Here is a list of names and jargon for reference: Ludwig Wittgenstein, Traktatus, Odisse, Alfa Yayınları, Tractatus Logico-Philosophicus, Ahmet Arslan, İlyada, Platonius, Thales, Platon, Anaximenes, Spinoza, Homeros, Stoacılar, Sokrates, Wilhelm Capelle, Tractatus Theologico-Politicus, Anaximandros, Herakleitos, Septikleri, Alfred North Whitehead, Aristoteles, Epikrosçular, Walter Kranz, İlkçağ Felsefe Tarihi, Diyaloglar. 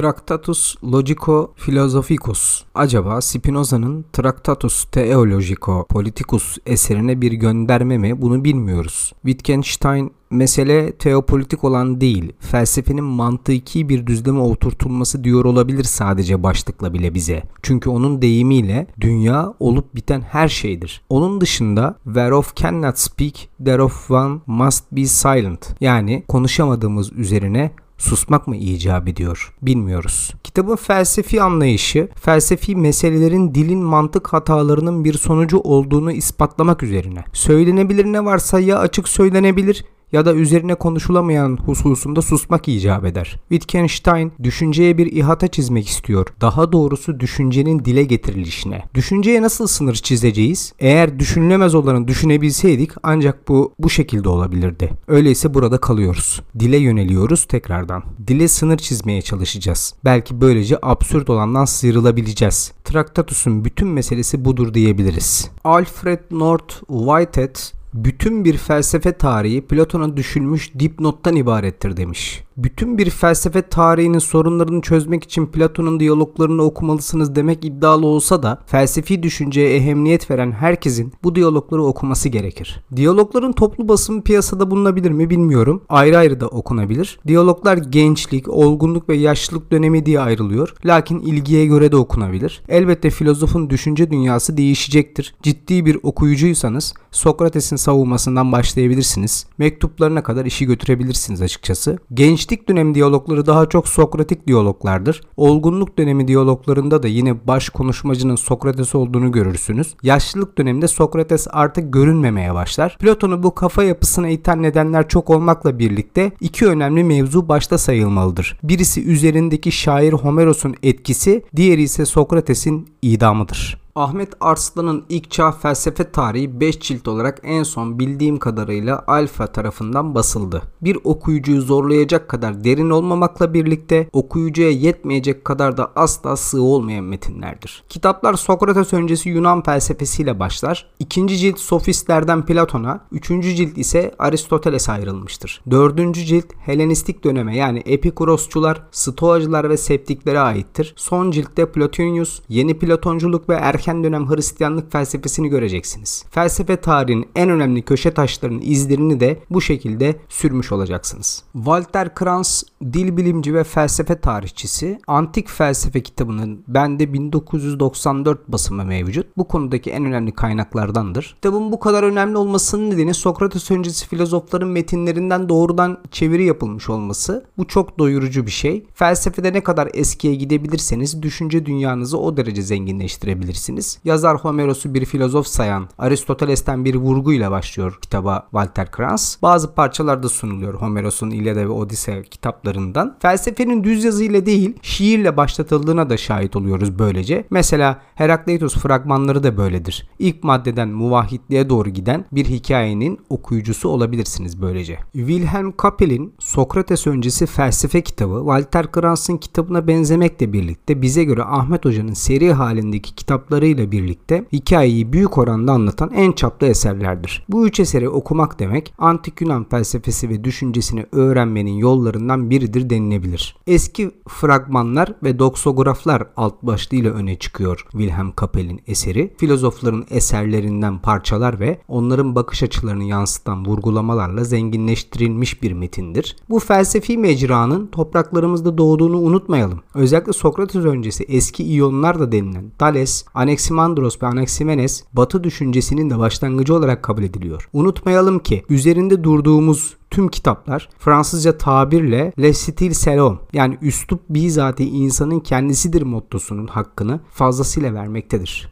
Tractatus Logico-Philosophicus acaba Spinoza'nın Tractatus Theologico-Politicus eserine bir gönderme mi? Bunu bilmiyoruz. Wittgenstein mesele teopolitik olan değil, felsefenin mantıki bir düzleme oturtulması diyor olabilir sadece başlıkla bile bize. Çünkü onun deyimiyle dünya olup biten her şeydir. Onun dışında whereof cannot speak, thereof one must be silent. Yani konuşamadığımız üzerine susmak mı icap ediyor? Bilmiyoruz. Kitabın felsefi anlayışı, felsefi meselelerin dilin mantık hatalarının bir sonucu olduğunu ispatlamak üzerine. Söylenebilir ne varsa ya açık söylenebilir ya da üzerine konuşulamayan hususunda susmak icap eder. Wittgenstein düşünceye bir ihata çizmek istiyor. Daha doğrusu düşüncenin dile getirilişine. Düşünceye nasıl sınır çizeceğiz? Eğer düşünülemez olanı düşünebilseydik ancak bu şekilde olabilirdi. Öyleyse burada kalıyoruz. Dile yöneliyoruz tekrardan. Dile sınır çizmeye çalışacağız. Belki böylece absürt olandan sıyrılabileceğiz. Traktatus'un bütün meselesi budur diyebiliriz. Alfred North Whitehead bütün bir felsefe tarihi Platon'a düşülmüş dipnottan ibarettir demiş. Bütün bir felsefe tarihinin sorunlarını çözmek için Platon'un diyaloglarını okumalısınız demek iddialı olsa da felsefi düşünceye ehemmiyet veren herkesin bu diyalogları okuması gerekir. Diyalogların toplu basımı piyasada bulunabilir mi bilmiyorum. Ayrı ayrı da okunabilir. Diyaloglar gençlik, olgunluk ve yaşlılık dönemi diye ayrılıyor. Lakin ilgiye göre de okunabilir. Elbette filozofun düşünce dünyası değişecektir. Ciddi bir okuyucuysanız Sokrates'in savunmasından başlayabilirsiniz. Mektuplarına kadar işi götürebilirsiniz açıkçası. Gençlik dönemi diyalogları daha çok Sokratik diyaloglardır. Olgunluk dönemi diyaloglarında da yine baş konuşmacının Sokrates olduğunu görürsünüz. Yaşlılık döneminde Sokrates artık görünmemeye başlar. Platon'u bu kafa yapısına iten nedenler çok olmakla birlikte iki önemli mevzu başta sayılmalıdır. Birisi üzerindeki şair Homeros'un etkisi, diğeri ise Sokrates'in idamıdır. Ahmet Arslan'ın ilk çağ felsefe tarihi 5 cilt olarak en son bildiğim kadarıyla Alfa tarafından basıldı. Bir okuyucuyu zorlayacak kadar derin olmamakla birlikte okuyucuya yetmeyecek kadar da asla sığ olmayan metinlerdir. Kitaplar Sokrates öncesi Yunan felsefesiyle başlar. 2. cilt Sofistlerden Platon'a, 3. cilt ise Aristoteles'e ayrılmıştır. 4. cilt Helenistik döneme yani Epikrosçular, Stoacılar ve Septiklere aittir. Son ciltte Platonius, yeni Platonculuk ve erken dönem Hristiyanlık felsefesini göreceksiniz. Felsefe tarihinin en önemli köşe taşlarının izlerini de bu şekilde sürmüş olacaksınız. Walter Kranz, dil bilimci ve felsefe tarihçisi. Antik felsefe kitabının bende 1994 basımı mevcut. Bu konudaki en önemli kaynaklardandır. Kitabın bu kadar önemli olmasının nedeni Sokrates öncesi filozofların metinlerinden doğrudan çeviri yapılmış olması. Bu çok doyurucu bir şey. Felsefede ne kadar eskiye gidebilirseniz düşünce dünyanızı o derece zenginleştirebilirsiniz. Yazar Homeros'u bir filozof sayan Aristoteles'ten bir vurguyla başlıyor kitaba Walter Kranz. Bazı parçalarda sunuluyor Homeros'un İlyada ve Odisse kitaplarından. Felsefenin düz yazıyla değil şiirle başlatıldığına da şahit oluyoruz böylece. Mesela Herakleitos fragmanları da böyledir. İlk maddeden muvahhidliğe doğru giden bir hikayenin okuyucusu olabilirsiniz böylece. Wilhelm Capelle'in Sokrates öncesi felsefe kitabı Walter Kranz'ın kitabına benzemekle birlikte bize göre Ahmet Hoca'nın seri halindeki kitap ile birlikte hikayeyi büyük oranda anlatan en çaplı eserlerdir. Bu üç eseri okumak demek antik Yunan felsefesi ve düşüncesini öğrenmenin yollarından biridir denilebilir. Eski fragmanlar ve doksograflar alt başlığıyla öne çıkıyor Wilhelm Capelle'in eseri. Filozofların eserlerinden parçalar ve onların bakış açılarını yansıtan vurgulamalarla zenginleştirilmiş bir metindir. Bu felsefi mecranın topraklarımızda doğduğunu unutmayalım. Özellikle Sokrates öncesi eski İyonlar da denilen Thales, Anaximandros ve Anaximenes Batı düşüncesinin de başlangıcı olarak kabul ediliyor. Unutmayalım ki üzerinde durduğumuz tüm kitaplar Fransızca tabirle le style selon yani üslup bizatihi insanın kendisidir mottosunun hakkını fazlasıyla vermektedir.